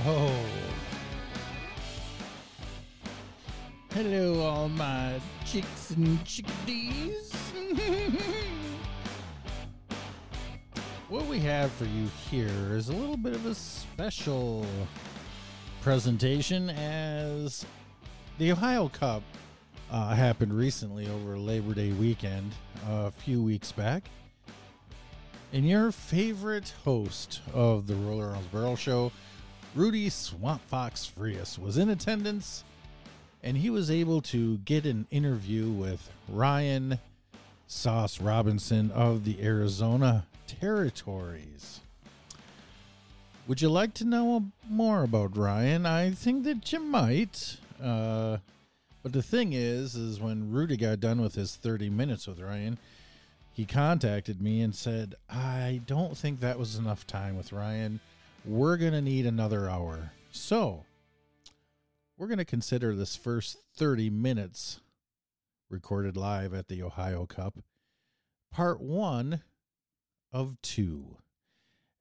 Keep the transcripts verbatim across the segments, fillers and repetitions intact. Oh. Hello, all my chicks and chickadees. What we have for you here is a little bit of a special presentation, as the Ohio Cup uh, happened recently over Labor Day weekend uh, a few weeks back. And your favorite host of the Roller on the Barrel show, Rudy Swamp Fox Frias, was in attendance, and he was able to get an interview with Ryan Sauce Robinson of the Arizona Territories. Would you like to know more about Ryan? I think that you might. Uh, but the thing is, is when Rudy got done with his thirty minutes with Ryan, he contacted me and said, I don't think that was enough time with Ryan. We're going to need another hour. So we're going to consider this first thirty minutes recorded live at the Ohio Cup part one of two,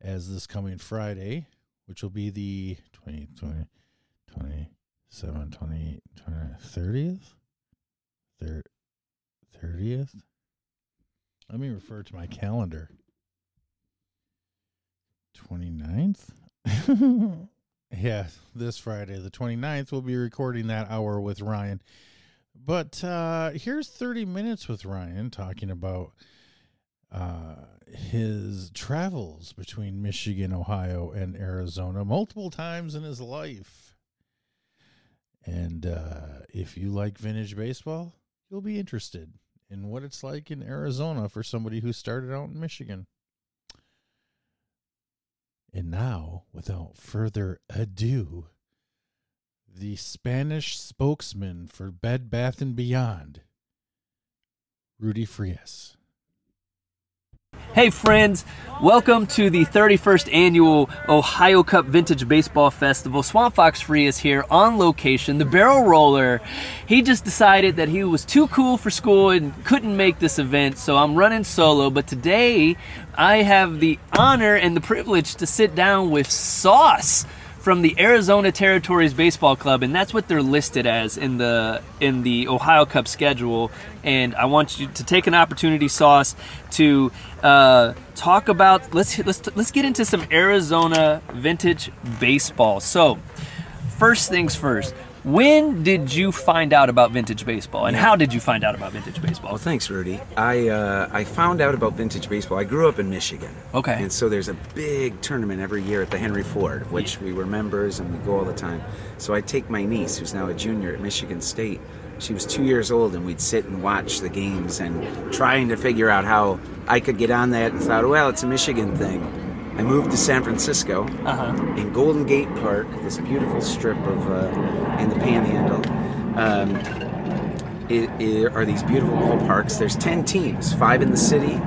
as this coming Friday, which will be the twentieth, twentieth, twenty-seventh, twentieth, thirtieth? thirtieth? Let me refer to my calendar. twenty-ninth? Yeah, this Friday, the twenty-ninth, we'll be recording that hour with Ryan. But uh, here's thirty minutes with Ryan talking about uh, his travels between Michigan, Ohio, and Arizona multiple times in his life. And uh, if you like vintage baseball, you'll be interested in what it's like in Arizona for somebody who started out in Michigan. And now, without further ado, the Spanish spokesman for Bed Bath and Beyond, Rudy Frias. Hey friends, welcome to the thirty-first annual Ohio Cup Vintage Baseball Festival. Swamp Fox Frias is here on location, the barrel roller. He just decided that he was too cool for school and couldn't make this event, so I'm running solo. But today, I have the honor and the privilege to sit down with Sauce from the Arizona Territories Baseball Club, and that's what they're listed as in the in the Ohio Cup schedule. And I want you to take an opportunity, Sauce, to uh, talk about let's let's let's get into some Arizona vintage baseball. So, first things first. When did you find out about vintage baseball, and how did you find out about vintage baseball? Well, thanks, Rudy. I uh, I found out about vintage baseball. I grew up in Michigan. Okay. And so there's a big tournament every year at the Henry Ford, which we were members and we go all the time. So I take my niece, who's now a junior at Michigan State. She was two years old, and we'd sit and watch the games and trying to figure out how I could get on that, and thought, well, it's a Michigan thing. I moved to San Francisco, uh-huh. in Golden Gate Park, this beautiful strip of uh, in the Panhandle. Um, it, it are these beautiful ballparks. There's ten teams, five in the city,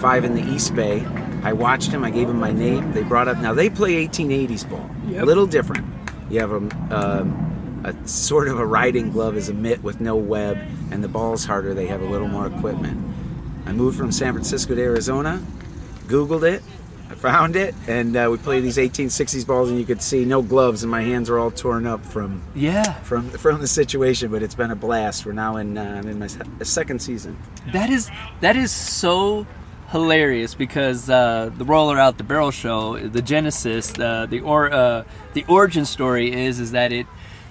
five in the East Bay. I watched them. I gave them my name. They brought up. Now they play eighteen eighties ball. Yep. A little different. You have a, um, a sort of a riding glove as a mitt with no web, and the ball's harder. They have a little more equipment. I moved from San Francisco to Arizona. Googled it. Found it, and uh, we played these eighteen sixties balls, and you could see no gloves, and my hands are all torn up from yeah from from the situation. But it's been a blast. We're now in uh, I'm in my second season. That is that is so hilarious, because uh, the Roller Out the Barrel show, the genesis, the the or uh, the origin story is is that it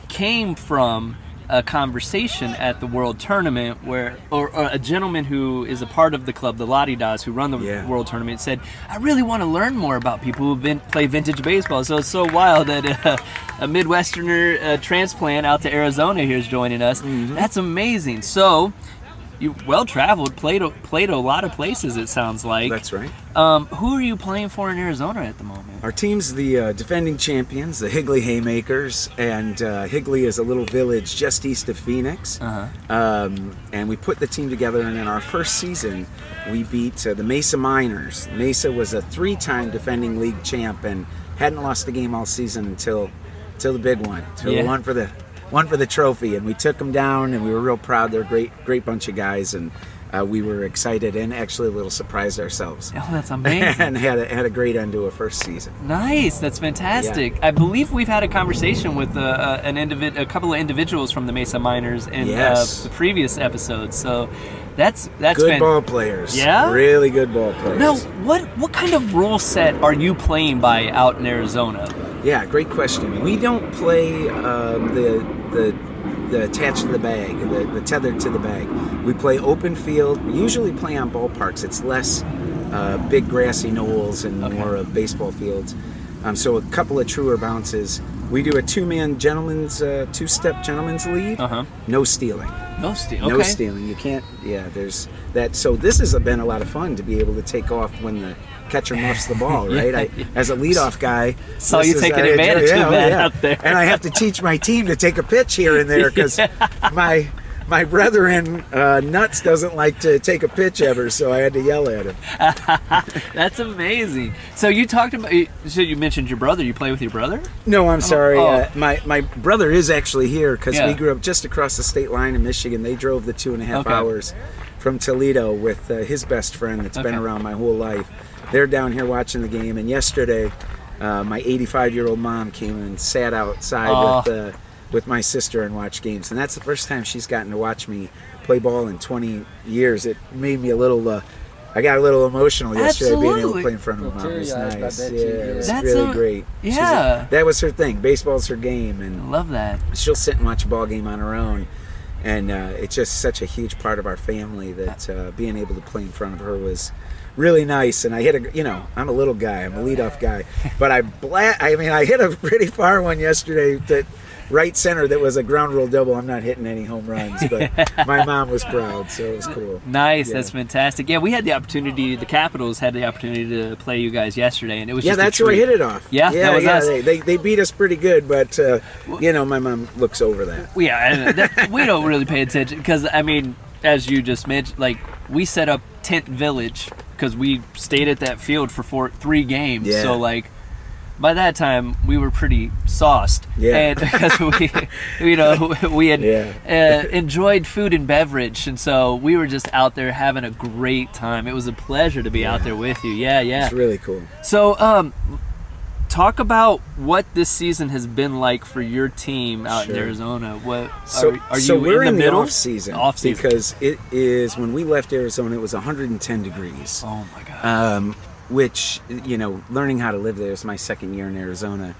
came from a conversation at the World Tournament where, or, or a gentleman who is a part of the club, the Lottie Dots, who run the yeah. World Tournament, said, I really want to learn more about people who vin- play vintage baseball. So it's so wild that uh, a Midwesterner uh, transplant out to Arizona here is joining us. Mm-hmm. That's amazing. So you well traveled, played a, played a lot of places, it sounds like. That's right. Um, who are you playing for in Arizona at the moment? Our team's the uh, defending champions, the Higley Haymakers, and uh, Higley is a little village just east of Phoenix. Uh-huh. Um, and we put the team together, and in our first season, we beat uh, the Mesa Miners. Mesa was a three-time defending league champ and hadn't lost a game all season until, until the big one, until yeah. the one for the... One for the trophy, and we took them down, and we were real proud. They're a great, great bunch of guys, and uh, we were excited and actually a little surprised ourselves. Oh, that's amazing. And had a, had a great end to a first season. Nice. That's fantastic. Yeah. I believe we've had a conversation with uh, uh, an individ- a couple of individuals from the Mesa Miners in yes. uh, the previous episode. So that's that's good fan- ball players. Yeah, really good ball players. Now, what what kind of rule set are you playing by out in Arizona? Yeah, great question. We don't play uh, the the. The attached to the bag, the, the tethered to the bag. We play open field. We usually play on ballparks. It's less uh, big grassy knolls and okay. more of baseball fields. Um, so a couple of truer bounces. We do a two-man gentleman's, uh, two-step gentleman's lead. Uh-huh. No stealing. No stealing. Okay. No stealing. You can't. Yeah, there's that. So this has been a lot of fun to be able to take off when the catcher muffs the ball, right? yeah. I, as a leadoff guy, so you taking advantage of that out there. And I have to teach my team to take a pitch here and there because yeah. my my brethren uh, Nuts doesn't like to take a pitch ever, so I had to yell at him. That's amazing. So you talked about. So you mentioned your brother. You play with your brother? No, I'm sorry. Oh. Uh, my my brother is actually here because yeah. we grew up just across the state line in Michigan. They drove the two and a half okay. hours from Toledo with uh, his best friend that's okay. been around my whole life. They're down here watching the game, and yesterday, uh, my eighty-five-year-old mom came and sat outside oh. with uh, with my sister and watched games, and that's the first time she's gotten to watch me play ball in twenty years. It made me a little, uh, I got a little emotional yesterday Absolutely. being able to play in front of my mom. It was nice. Yeah, it was that's really a, great. Yeah, a, that was her thing. Baseball's her game, and I love that. She'll sit and watch a ball game on her own. And uh, it's just such a huge part of our family that uh, being able to play in front of her was really nice. And I hit a, you know, I'm a little guy, I'm a leadoff guy, but I bla- I mean, I hit a pretty far one yesterday that right center that was a ground rule double. I'm not hitting any home runs, but my mom was proud, so it was cool. Nice, yeah. That's fantastic. Yeah, we had the opportunity, the Capitals had the opportunity to play you guys yesterday, and it was yeah, just Yeah, that's who I hit it off. Yeah, yeah that was yeah, us. They, they, they beat us pretty good, but, uh, you know, my mom looks over that. Yeah, that, we don't really pay attention because, I mean, as you just mentioned, like, we set up Tent Village because we stayed at that field for four, three games, yeah. so, like, by that time, we were pretty sauced, yeah. and because we, you know, we had yeah. uh, enjoyed food and beverage, and so we were just out there having a great time. It was a pleasure to be yeah. out there with you. Yeah, yeah, it's really cool. So, um, talk about what this season has been like for your team out sure. in Arizona. What so, are, are so you we're in, in the, the middle off season? Off season because it is when we left Arizona, it was one hundred ten degrees. Oh my God. Um, Which, you know, learning how to live there is my second year in Arizona.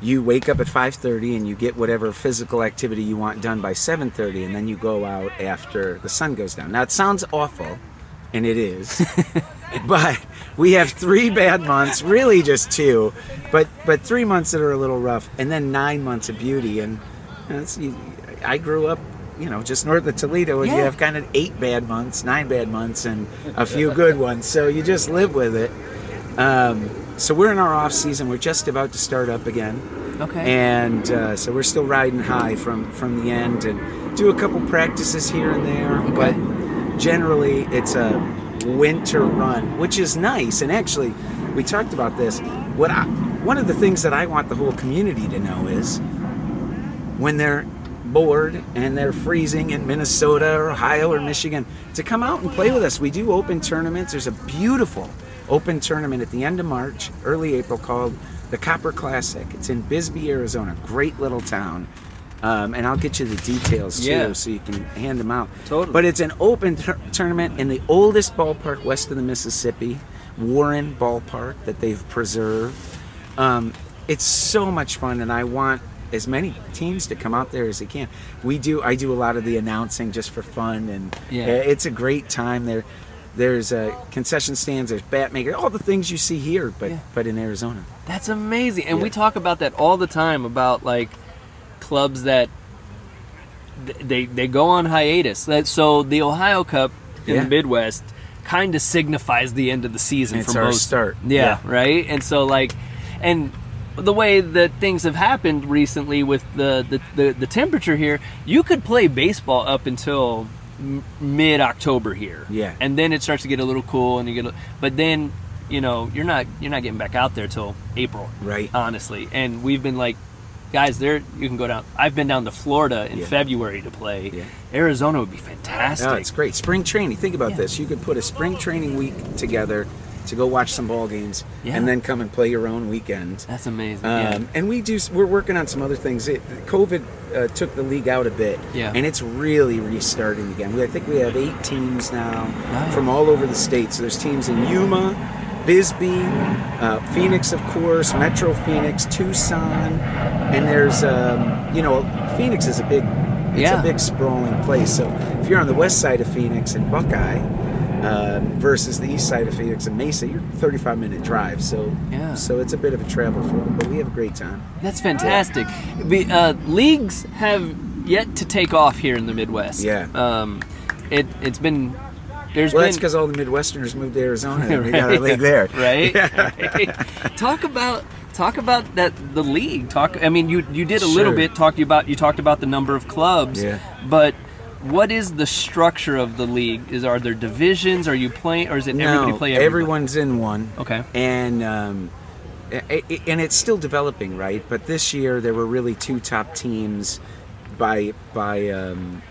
You wake up at five thirty and you get whatever physical activity you want done by seven thirty, and then you go out after the sun goes down. Now, it sounds awful, and it is, but we have three bad months, really just two, but, but three months that are a little rough, and then nine months of beauty. And that's, I grew up, you know, just north of Toledo, and yeah. you have kind of eight bad months, nine bad months, and a few good ones. So you just live with it. Um, so we're in our off season. We're just about to start up again. Okay. And uh, so we're still riding high from, from the end, and do a couple practices here and there. Okay. But generally, it's a winter run, which is nice. And actually, we talked about this. What I, one of the things that I want the whole community to know is when they're bored and they're freezing in Minnesota or Ohio or Michigan, to come out and play with us. We do open tournaments. There's a beautiful open tournament at the end of March, early April, called the Copper Classic. It's in Bisbee, Arizona. Great little town. Um, and I'll get you the details too, yeah. so you can hand them out. Totally. But it's an open ter- tournament in the oldest ballpark west of the Mississippi, Warren Ballpark, that they've preserved. Um, it's so much fun, and I want as many teams to come out there as they can. We do. I do a lot of the announcing just for fun, and yeah. it's a great time there. There's uh, concession stands, there's bat maker, all the things you see here, but yeah. but in Arizona. That's amazing, and yeah. we talk about that all the time about like clubs that th- they they go on hiatus. That, so the Ohio Cup in yeah. the Midwest kind of signifies the end of the season. It's for our most, start. Yeah, yeah, right. And so like, and the way that things have happened recently with the, the, the, the temperature here, you could play baseball up until m- mid-October here. Yeah. And then it starts to get a little cool, and you get a, but then, you know, you're not you're not getting back out there till April. Right. Honestly. And we've been like guys, there you can go down. I've been down to Florida in yeah. February to play. Yeah. Arizona would be fantastic. Oh, it's great. Spring training. Think about yeah. this. You could put a spring training week together to go watch some ball games yeah. and then come and play your own weekend. That's amazing. Um, yeah. And we do, we're working on some other things. It, COVID uh, took the league out a bit, yeah. and it's really restarting again. I think we have eight teams now wow. from all over the state. So there's teams in Yuma, Bisbee, uh, Phoenix, of course, Metro Phoenix, Tucson, and there's, um, you know, Phoenix is a big, it's yeah. a big sprawling place. So if you're on the west side of Phoenix in Buckeye uh, versus the east side of Phoenix in Mesa, you're a thirty-five minute drive. So yeah. so it's a bit of a travel for them, but we have a great time. That's fantastic. The uh, leagues have yet to take off here in the Midwest. Yeah. Um, it it's been. There's well, been... that's because all the Midwesterners moved to Arizona and right. we got our league there. Right? Yeah. right. Talk about talk about that the league. Talk. I mean, you you did a sure. little bit. Talked about you talked about the number of clubs. Yeah. But what is the structure of the league? Is are there divisions? Are you playing? Or is it no, everybody play? Everybody? Everyone's in one. Okay. And um, it, and it's still developing, right? But this year there were really two top teams by by. Um,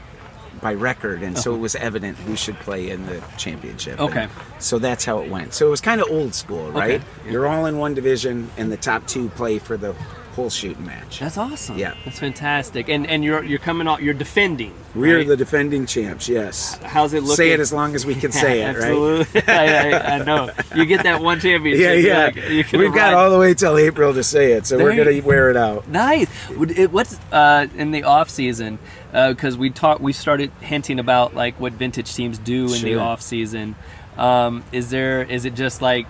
by record, and so it was evident who should play in the championship. Okay. And so that's how it went. So it was kind of old school, right? Okay. You're all in one division, and the top two play for the whole shooting match. That's awesome. Yeah. That's fantastic. And and you're you're coming off, you're defending. We're right? the defending champs, yes. How's it looking? Say it as long as we can yeah, say it, absolutely. Right? Absolutely. I, I, I know. You get that one championship. Yeah, yeah. Like, you We've arrive. got all the way till April to say it, so there we're going to wear it out. Nice. What's uh, in the off season? Because uh, we talked, we started hinting about like what vintage teams do in sure. the off season. Um, is there? Is it just like?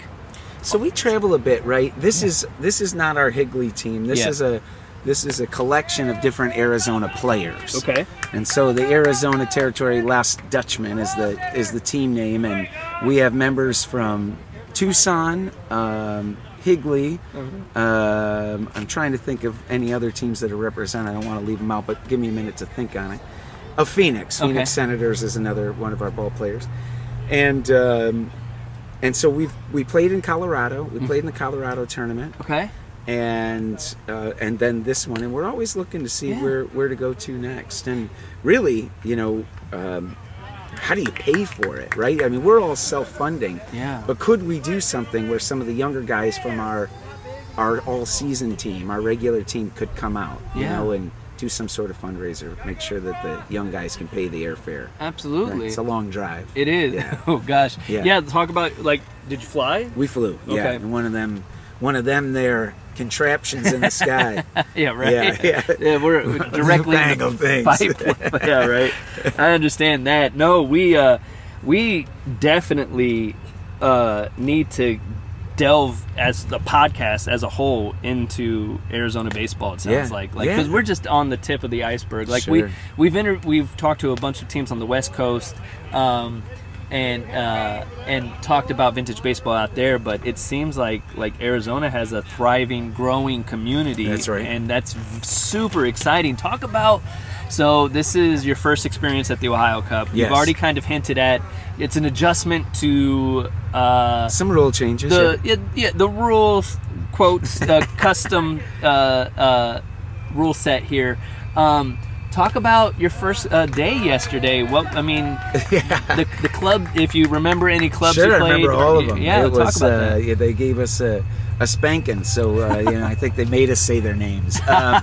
So we travel a bit, right? This yeah. is this is not our Higley team. This yeah. is a this is a collection of different Arizona players. Okay. And so the Arizona Territory Last Dutchman is the is the team name, and we have members from Tucson, um, Higley. Mm-hmm. Um, I'm trying to think of any other teams that are represented. I don't want to leave them out, but give me a minute to think on it. Of Phoenix, Phoenix okay. Senators is another one of our ball players, and. Um, And so we we played in Colorado. We played in the Colorado tournament. Okay. And uh, and then this one, and we're always looking to see yeah. where where to go to next. And really, you know, um, how do you pay for it, right? I mean, we're all self-funding. Yeah. But could we do something where some of the younger guys from our our all-season team, our regular team, could come out, you yeah. know, and do some sort of fundraiser, make sure that the young guys can pay the airfare. Absolutely. Right? It's a long drive. It is. Yeah. Oh gosh. Yeah. yeah. Talk about like, did you fly? We flew. Okay. Yeah. And one of them, one of them, there contraptions in the sky. yeah. Right. Yeah. Yeah. yeah we're directly in the things. yeah. Right. I understand that. No, we uh, we definitely uh, need to delve as the podcast as a whole into Arizona baseball, it sounds yeah. like like because yeah. we're just on the tip of the iceberg, like sure. we we've inter- we've talked to a bunch of teams on the West Coast um and uh and talked about vintage baseball out there, but it seems like like Arizona has a thriving, growing community. That's right. And that's super exciting. Talk about, so this is your first experience at the Ohio Cup. Yes. You've already kind of hinted at it's an adjustment to uh, some rule changes. The, yeah. yeah, the rule quotes uh, custom uh, uh, rule set here. Um, talk about your first uh, day yesterday. What I mean, yeah. the, the club. If you remember any clubs sure, you played, I remember all of them. Yeah, it talk was, about uh, that. Yeah, they gave us a. A spanking, so uh, you know, I think they made us say their names. Um,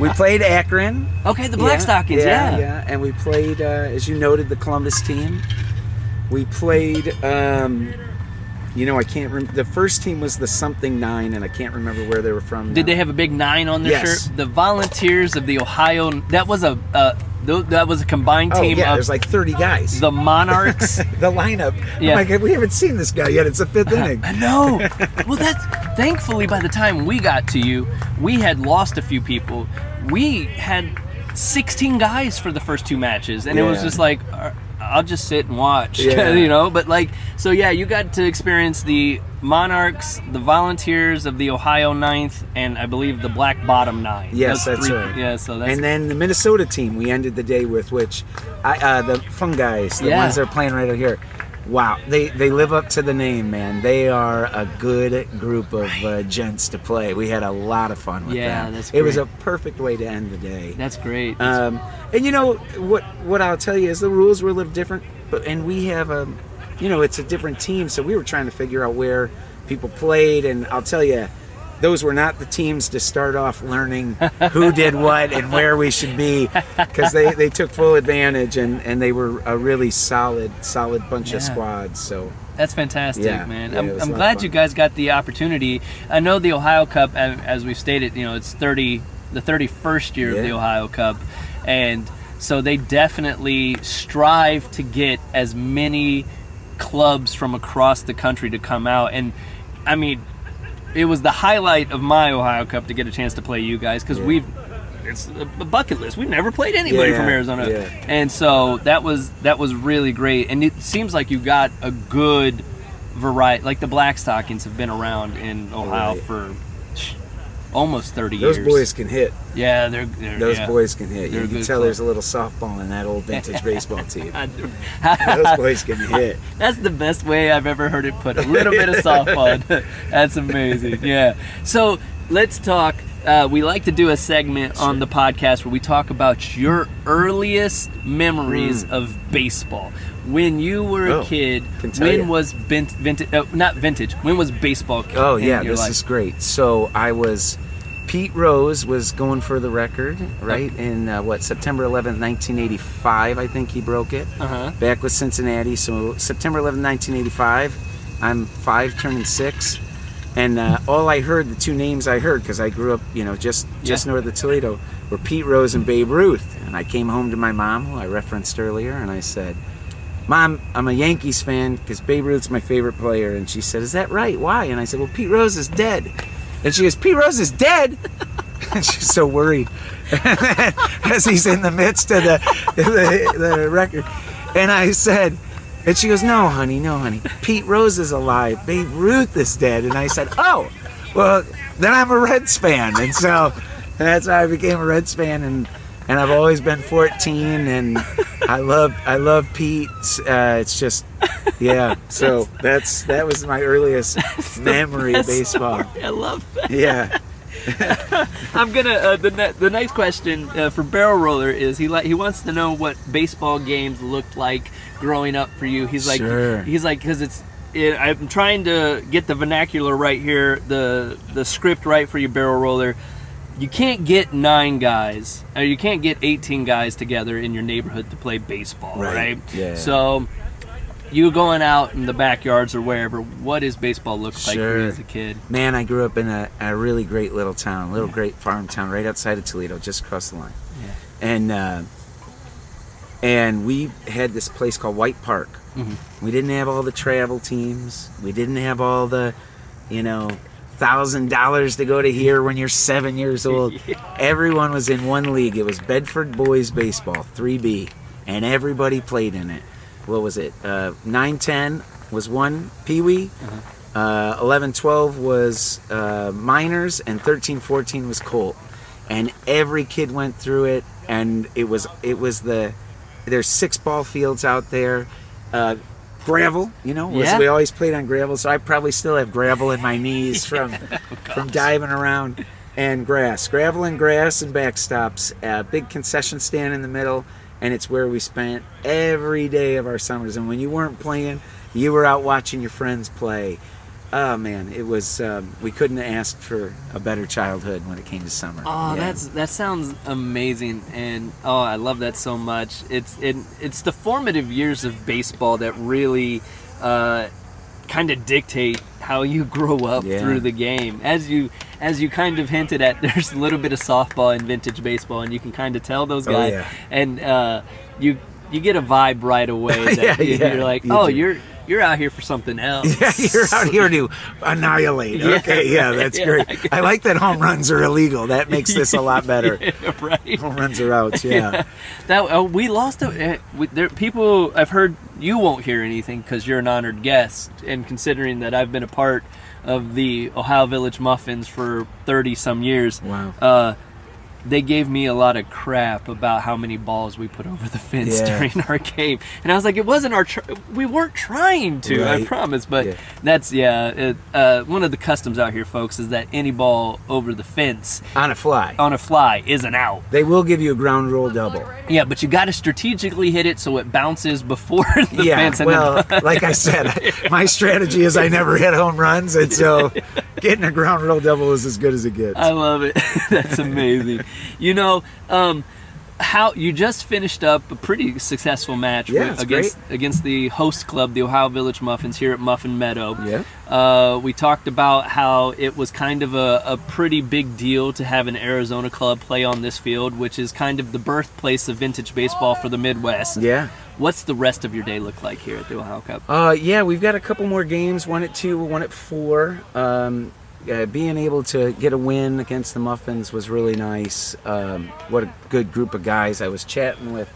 we played Akron. Okay, the Black yeah, Stockings, yeah, yeah. Yeah, and we played, uh, as you noted, the Columbus team. We played, um, you know, I can't remember. The first team was the something nine, and I can't remember where they were from. Did now. They have a big nine on their yes. shirt? The Volunteers of the Ohio, that was a... Uh, That was a combined team. Oh, yeah, of there's like thirty guys. The Monarchs. the lineup. Yeah. Oh my God, we haven't seen this guy yet. It's the fifth inning. I know. Well, that's, thankfully, by the time we got to you, we had lost a few people. We had sixteen guys for the first two matches, and yeah. it was just like, I'll just sit and watch, yeah. you know? But like, so yeah, you got to experience the Monarchs, the Volunteers of the Ohio ninth, and I believe the Black Bottom nine. Yes, that's, that's three, right. Yeah, so that's and then the Minnesota team we ended the day with, which I, uh, the Fungi, the yeah. ones that are playing right over here. Wow, they they live up to the name, man. They are a good group of uh, gents to play. We had a lot of fun with yeah, them. Yeah, that's great. It was a perfect way to end the day. That's great. That's um, and you know what? What I'll tell you is the rules were a little different, but and we have a, you know, it's a different team, so we were trying to figure out where people played, and I'll tell you, those were not the teams to start off learning who did what and where we should be, because they, they took full advantage, and, and they were a really solid, solid bunch yeah. of squads. So that's fantastic, yeah, man. Yeah, I'm, I'm glad you guys got the opportunity. I know the Ohio Cup, as we've stated, you know, it's thirty the thirty-first year yeah. of the Ohio Cup, and so they definitely strive to get as many clubs from across the country to come out. And, I mean, it was the highlight of my Ohio Cup to get a chance to play you guys, because yeah. we've it's a bucket list. We've never played anybody yeah, from Arizona, yeah. and so that was that was really great. And it seems like you got a good variety. Like the Black Stockings have been around in Ohio right. for almost thirty those years. Those boys can hit. Yeah, they're, they're those yeah. boys can hit. They're you can tell club. There's a little softball in that old vintage baseball team. Those boys can hit. That's the best way I've ever heard it put. A little bit of softball. That's amazing. Yeah. So let's talk. Uh, we like to do a segment sure. on the podcast where we talk about your earliest memories mm. of baseball. When you were oh, a kid, when you. was vint- vintage, uh, not vintage, when was baseball? Oh, yeah, this life? is great. So I was, Pete Rose was going for the record, right? Okay. In, uh, what, September eleventh, nineteen eighty-five, I think he broke it. Uh-huh. Back with Cincinnati. So September eleventh, nineteen eighty-five, I'm five, turning six. And uh, all I heard, the two names I heard, because I grew up, you know, just, just yeah. north of Toledo, were Pete Rose and Babe Ruth. And I came home to my mom, who I referenced earlier, and I said, Mom, I'm a Yankees fan because Babe Ruth's my favorite player. And she said, is that right? Why? And I said, well, Pete Rose is dead. And she goes, Pete Rose is dead? And she's so worried. And then, as he's in the midst of the, the, the record. And I said, and she goes, no, honey, no, honey. Pete Rose is alive. Babe Ruth is dead. And I said, oh, well, then I'm a Reds fan. And so that's how I became a Reds fan. And And I've always been fourteen, and I love I love Pete. Uh, it's just, yeah. So that's that was my earliest memory of baseball. Story. I love that. Yeah. I'm gonna uh, the ne- the next question uh, for Barrel Roller is he li- he wants to know what baseball games looked like growing up for you. He's like sure. he's like because it's. It, I'm trying to get the vernacular right here, the the script right for you, Barrel Roller. You can't get nine guys, or you can't get eighteen guys together in your neighborhood to play baseball, right? right? Yeah. So you going out in the backyards or wherever, what does baseball look sure. like for you as a kid? Man, I grew up in a, a really great little town, little yeah. great farm town right outside of Toledo, just across the line. Yeah. And, uh, and we had this place called White Park. Mm-hmm. We didn't have all the travel teams. We didn't have all the, you know... thousand dollars to go to here when you're seven years old. yeah. Everyone was in one league. It was Bedford Boys Baseball, three B, and everybody played in it. What was it? Uh, nine ten was one Pee-wee, uh, eleven twelve was uh, Miners, and thirteen fourteen was Colt. And every kid went through it, and it was it was the there's six ball fields out there. Uh, Gravel, you know, was, yeah. we always played on gravel, so I probably still have gravel in my knees from yeah, from diving around, and grass, gravel and grass and backstops, a big concession stand in the middle, and it's where we spent every day of our summers. And when you weren't playing, you were out watching your friends play. Oh man, it was um, we couldn't ask for a better childhood when it came to summer. Oh, yeah. that's that sounds amazing, and oh, I love that so much. It's it, it's the formative years of baseball that really uh, kind of dictate how you grow up yeah. through the game. As you as you kind of hinted at, there's a little bit of softball and vintage baseball, and you can kind of tell those guys, oh, yeah. and uh, you you get a vibe right away. That yeah, you, yeah, you're like, you oh, do. you're. You're out here for something else. Yeah, you're out here to annihilate. Yeah. Okay, yeah, that's yeah, great. I, I like that home runs are illegal. That makes this a lot better. Yeah, right. Home runs are outs, yeah. yeah. That, uh, we lost a, uh, we, there, people, I've heard you won't hear anything because you're an honored guest, and considering that I've been a part of the Ohio Village Muffins for thirty-some years. Wow. Uh, they gave me a lot of crap about how many balls we put over the fence yeah. during our game. And I was like, it wasn't our, tr- we weren't trying to, right. I promise. But yeah. that's, yeah, it, uh, one of the customs out here, folks, is that any ball over the fence. On a fly. On a fly is an out. They will give you a ground rule double. Yeah, but you got to strategically hit it so it bounces before the yeah, fence. Yeah, well, and like I said, my strategy is I never hit home runs. And so getting a ground rule double is as good as it gets. I love it. That's amazing. You know, um, how you just finished up a pretty successful match yeah, with, against great. against the host club, the Ohio Village Muffins, here at Muffin Meadow. Yeah. Uh, we talked about how it was kind of a, a pretty big deal to have an Arizona club play on this field, which is kind of the birthplace of vintage baseball for the Midwest. Yeah. What's the rest of your day look like here at the Ohio Cup? Uh, yeah, we've got a couple more games, one at two, one at four. Um, Uh, being able to get a win against the Muffins was really nice. Um, what a good group of guys. I was chatting with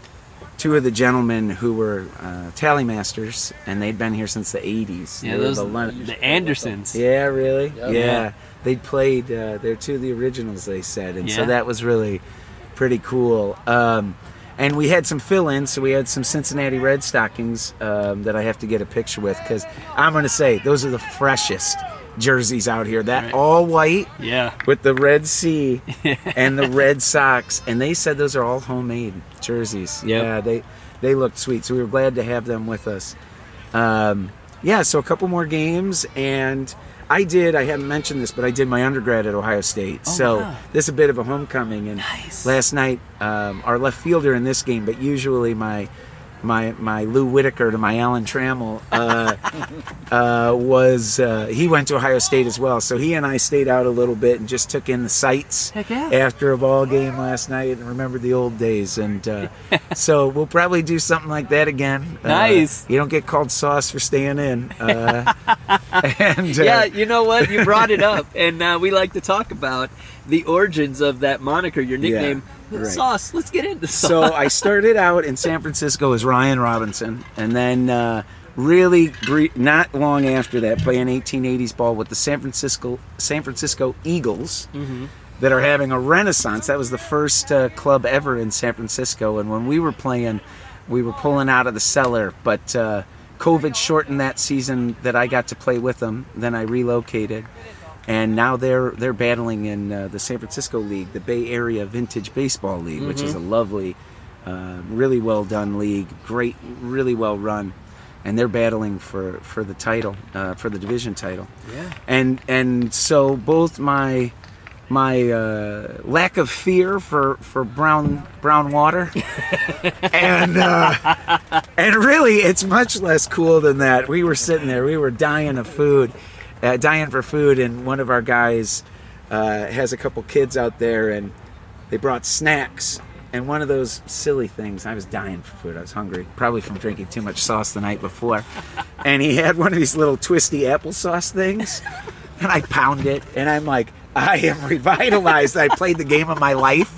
two of the gentlemen who were uh, tally masters, and they'd been here since the eighties. Yeah, those, the, Lon- the Andersons. Yeah, really? Yep. Yeah. yeah. They'd played, uh, they're two of the originals, they said, and yeah. so that was really pretty cool. Um, and we had some fill-ins, so we had some Cincinnati Red Stockings um, that I have to get a picture with, because I'm going to say those are the freshest jerseys out here, that right. all white yeah with the red C and the red socks, and they said those are all homemade jerseys. Yep. yeah they they looked sweet, so we were glad to have them with us. Um yeah so a couple more games, and I did I haven't mentioned this, but I did my undergrad at Ohio State. oh, so wow. This is a bit of a homecoming, and nice. last night um our left fielder in this game, but usually my My my Lou Whitaker to my Alan Trammell uh, uh, was uh, he went to Ohio State as well, so he and I stayed out a little bit and just took in the sights yeah. after a ball game last night and remembered the old days, and uh, so we'll probably do something like that again. Nice. Uh, you don't get called Sauce for staying in. Uh, and, uh, yeah, you know what? You brought it up, and uh, we like to talk about the origins of that moniker, your nickname. Yeah. Right. Sauce, let's get into Sauce. So I started out in San Francisco as Ryan Robinson, and then uh, really bre- not long after that, playing eighteen eighties ball with the San Francisco San Francisco Eagles mm-hmm. that are having a renaissance. That was the first uh, club ever in San Francisco, and when we were playing, we were pulling out of the cellar, but uh, COVID shortened that season that I got to play with them. Then I relocated. And now they're they're battling in uh, the San Francisco League, the Bay Area Vintage Baseball League, mm-hmm. which is a lovely, uh, really well done league, great, really well run, and they're battling for, for the title, uh, for the division title. Yeah. And and so both my my uh, lack of fear for, for brown brown water, and uh, and really it's much less cool than that. We were sitting there, we were dying of food. Uh, dying for food, and one of our guys uh, has a couple kids out there, and they brought snacks, and one of those silly things, I was dying for food, I was hungry, probably from drinking too much sauce the night before, and he had one of these little twisty applesauce things, and I pound it, and I'm like, I am revitalized, I played the game of my life.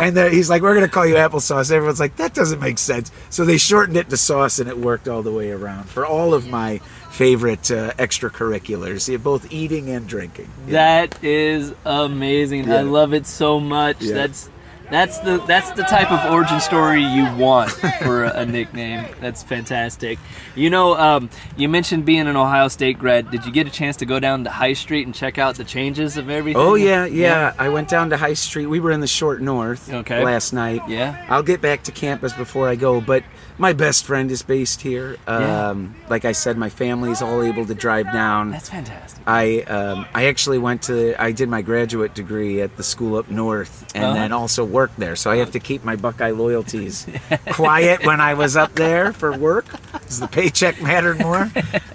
And he's like, we're going to call you applesauce. Everyone's like, that doesn't make sense. So they shortened it to sauce, and it worked all the way around for all of my favorite uh, extracurriculars, both eating and drinking. Yeah. That is amazing. Yeah. I love it so much. Yeah. That's that's the that's the type of origin story you want for a, a nickname. That's fantastic. You know, um, you mentioned being an Ohio State grad. Did you get a chance to go down to High Street and check out the changes of everything? Oh, yeah, yeah. yeah. I went down to High Street. We were in the Short North okay. last night. Yeah. I'll get back to campus before I go, but my best friend is based here. Um, yeah. Like I said, my family is all able to drive down. That's fantastic. I um, I actually went to, I did my graduate degree at the school up north, and uh-huh. then also worked Work there, so I have to keep my Buckeye loyalties quiet when I was up there for work, because the paycheck mattered more.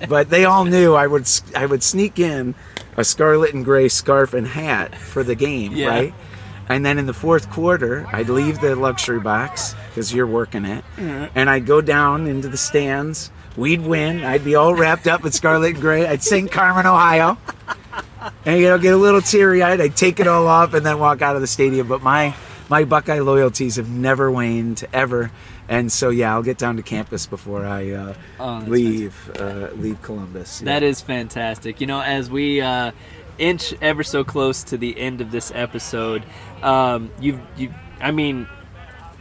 But they all knew I would I would sneak in a scarlet and gray scarf and hat for the game, yeah. right? And then in the fourth quarter, I'd leave the luxury box because you're working it, yeah. and I'd go down into the stands. We'd win. I'd be all wrapped up in scarlet and gray. I'd sing "Carmen, Ohio," and you know, get a little teary-eyed. I'd take it all off and then walk out of the stadium. But my My Buckeye loyalties have never waned, ever. And so, yeah, I'll get down to campus before I uh, oh, leave uh, leave Columbus. Yeah. That is fantastic. You know, as we uh, inch ever so close to the end of this episode. Um, you've, you, I mean,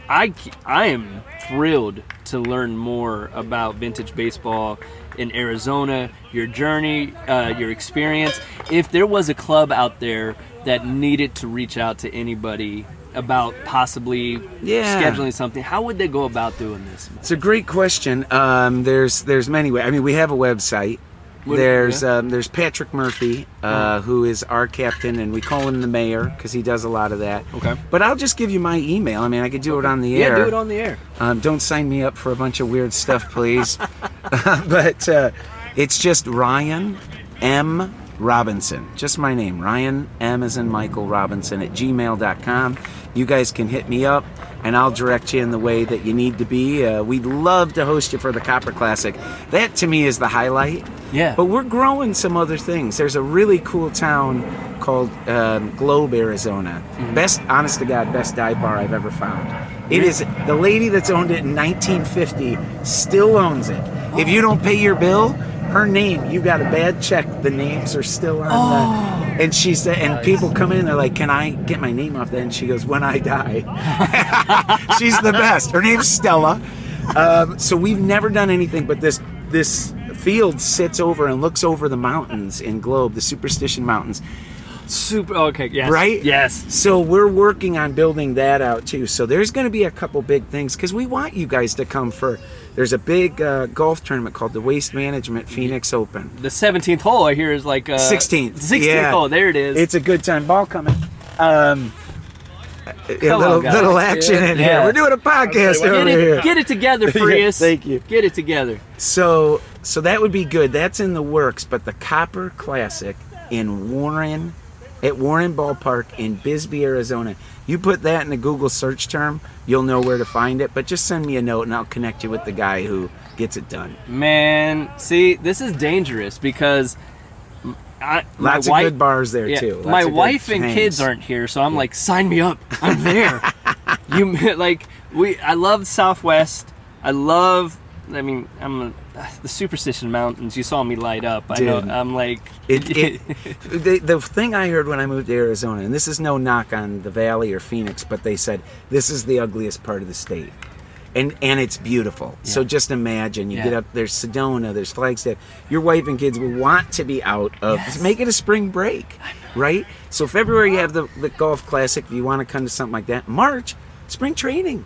I, I am thrilled to learn more about vintage baseball in Arizona, your journey, uh, your experience. If there was a club out there that needed to reach out to anybody about possibly yeah. scheduling something, how would they go about doing this? It's a great question. Um, there's there's many ways. I mean, we have a website. Would there's it, yeah. um, there's Patrick Murphy, uh, mm-hmm. who is our captain, and we call him the mayor because he does a lot of that. Okay. But I'll just give you my email. I mean, I could do okay. it on the yeah, air. Yeah, do it on the air. Um, don't sign me up for a bunch of weird stuff, please. But uh, it's just Ryan M. Robinson. Just my name, Ryan M. as in Michael Robinson at gmail dot com. You guys can hit me up, and I'll direct you in the way that you need to be. Uh, we'd love to host you for the Copper Classic. That, to me, is the highlight. Yeah. But we're growing some other things. There's a really cool town called um, Globe, Arizona. Mm-hmm. Best, honest to God, best dive bar I've ever found. It is, the lady that's owned it in nineteen fifty still owns it. Oh. If you don't pay your bill, her name, you got a bad check. The names are still on oh. the... And she said, and people come in, they're like, can I get my name off that? And she goes, when I die. She's the best. Her name's Stella. Um, so we've never done anything, but this this field sits over and looks over the mountains in Globe, the Superstition Mountains. Super, okay, yes. Right? Yes. So we're working on building that out, too. So there's going to be a couple big things, because we want you guys to come for... There's a big uh, golf tournament called the Waste Management Phoenix Open. The seventeenth hole, I hear, is like... Uh, sixteenth. sixteenth yeah. hole, there it is. It's a good time. Ball coming. Um, a little, little action yeah. in yeah. here. We're doing a podcast okay, well, over get it, here. Get it together, Frias. Yeah, thank you. Get it together. So, so that would be good. That's in the works, but the Copper Classic in Warren... At Warren Ballpark in Bisbee, Arizona. You put that in a Google search term, you'll know where to find it. But just send me a note and I'll connect you with the guy who gets it done. Man, see, this is dangerous because... I, Lots of wife, good bars there, yeah, too. Lots my wife and things. Kids aren't here, so I'm yeah. like, sign me up. I'm there. You like we? I love Southwest. I love... I mean, I'm a... The Superstition Mountains, you saw me light up. I Dude, know, I'm like... it, it, the, the thing I heard when I moved to Arizona, and this is no knock on the Valley or Phoenix, but they said, this is the ugliest part of the state. And and it's beautiful. Yeah. So just imagine, you yeah. get up, there's Sedona, there's Flagstaff. Your wife and kids will want to be out of... Yes. Make it a spring break, right? So February, you have the, the Golf Classic, if you want to come to something like that. March, spring training.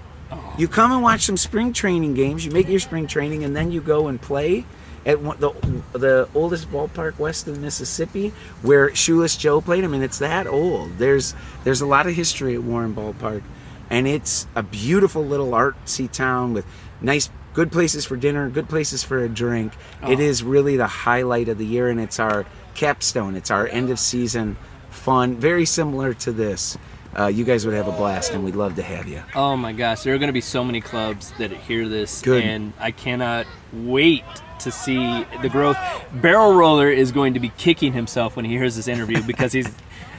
You come and watch some spring training games. You make your spring training, and then you go and play at one, the the oldest ballpark west of Mississippi, where Shoeless Joe played. I mean, it's that old. There's there's a lot of history at Warren Ballpark, and it's a beautiful little artsy town with nice, good places for dinner, good places for a drink. Oh. It is really the highlight of the year, and it's our capstone. It's our end of season fun, very similar to this. Uh, you guys would have a blast, and we'd love to have you. Oh, my gosh. There are going to be so many clubs that hear this, Good. And I cannot wait to see the growth. Barrel Roller is going to be kicking himself when he hears this interview because he's.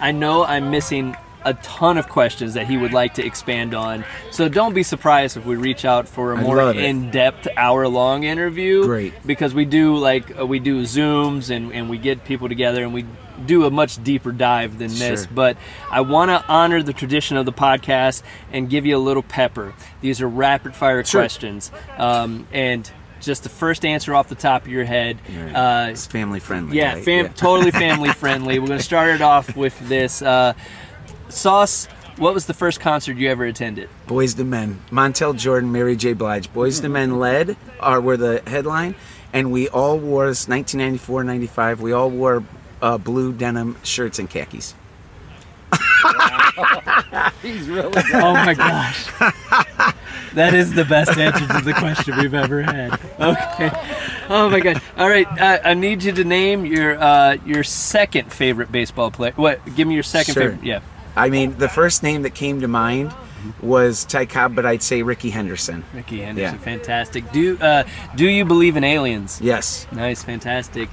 I know I'm missing a ton of questions that he would like to expand on. So don't be surprised if we reach out for a more in-depth hour-long interview. Great. Because we do, like, we do Zooms, and, and we get people together, and we... do a much deeper dive than this, sure. But I want to honor the tradition of the podcast and give you a little pepper. These are rapid fire sure. questions, um, and just the first answer off the top of your head. Right. Uh, it's family friendly. Yeah, right? fam- yeah. Totally family friendly. We're going to start it off with this. Uh, Sauce, what was the first concert you ever attended? Boys two Men, Montel Jordan, Mary J. Blige. Boys mm-hmm. two Men led, or were the headline, and we all wore this nineteen ninety-four ninety-five. We all wore. Uh, blue denim shirts and khakis. Wow. He's really good. Oh my gosh. That is the best answer to the question we've ever had. Okay. Oh my gosh. All right. Uh, I need you to name your uh, your second favorite baseball player. What? Give me your second sure. favorite. Yeah. I mean, the first name that came to mind was Ty Cobb, but I'd say Rickey Henderson. Rickey Henderson, yeah. Fantastic. Do uh, do you believe in aliens? Yes. Nice, fantastic.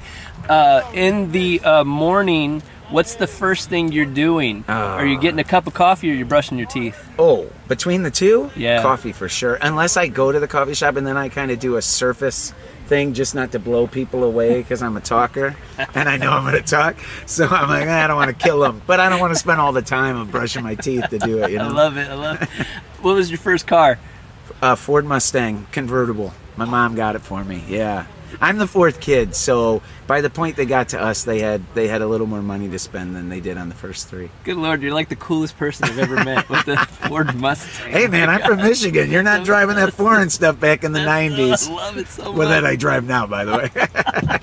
Uh, in the uh, morning, what's the first thing you're doing? Uh, Are you getting a cup of coffee or you're brushing your teeth? Oh, between the two? Yeah. Coffee for sure. Unless I go to the coffee shop and then I kind of do a surface thing just not to blow people away because I'm a talker and I know I'm going to talk. So I'm like, I don't want to kill them, but I don't want to spend all the time of brushing my teeth to do it. You know? I love it. I love it. What was your first car? Uh, Ford Mustang convertible. My mom got it for me. Yeah. I'm the fourth kid, so by the point they got to us, they had they had a little more money to spend than they did on the first three. Good Lord, you're like the coolest person I've ever met with the Ford Mustang. Hey, man, I'm from Michigan. You're not driving that foreign stuff back in the nineties. I love it so much. Well, that I drive now, by the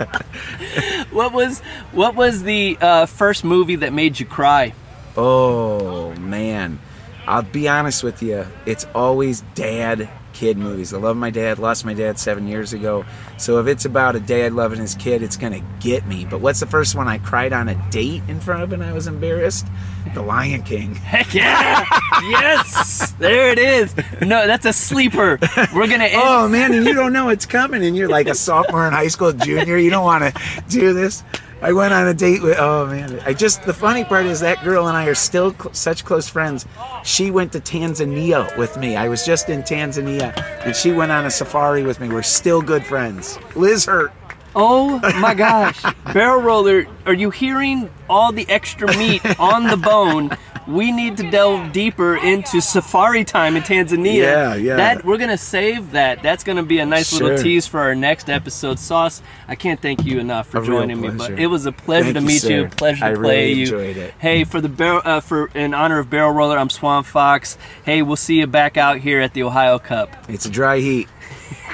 way. What was what was the uh, first movie that made you cry? Oh, man. I'll be honest with you. It's always Dad. Kid movies. I love my dad. Lost my dad seven years ago. So if it's about a dad loving his kid, it's gonna get me. But what's the first one I cried on a date in front of and I was embarrassed? The Lion King. Heck yeah! Yes, there it is. No, that's a sleeper. We're gonna end. Oh man, and you don't know it's coming, and you're like a sophomore in high school, junior. You don't want to do this. I went on a date with, oh man, I just, the funny part is that girl and I are still cl- such close friends. She went to Tanzania with me. I was just in Tanzania and she went on a safari with me. We're still good friends. Liz Hurt. Oh my gosh. Barrel Roller, are you hearing all the extra meat on the bone? We need to delve deeper into safari time in Tanzania. Yeah, yeah. That, we're going to save that. That's going to be a nice sure. little tease for our next episode. Sauce, I can't thank you enough for a joining me, but it was a pleasure thank to you, meet sir. you. Pleasure I to play really you. Enjoyed it. Hey, for the barrel, uh, for in honor of Barrel Roller, I'm Swamp Fox. Hey, we'll see you back out here at the Ohio Cup. It's a dry heat.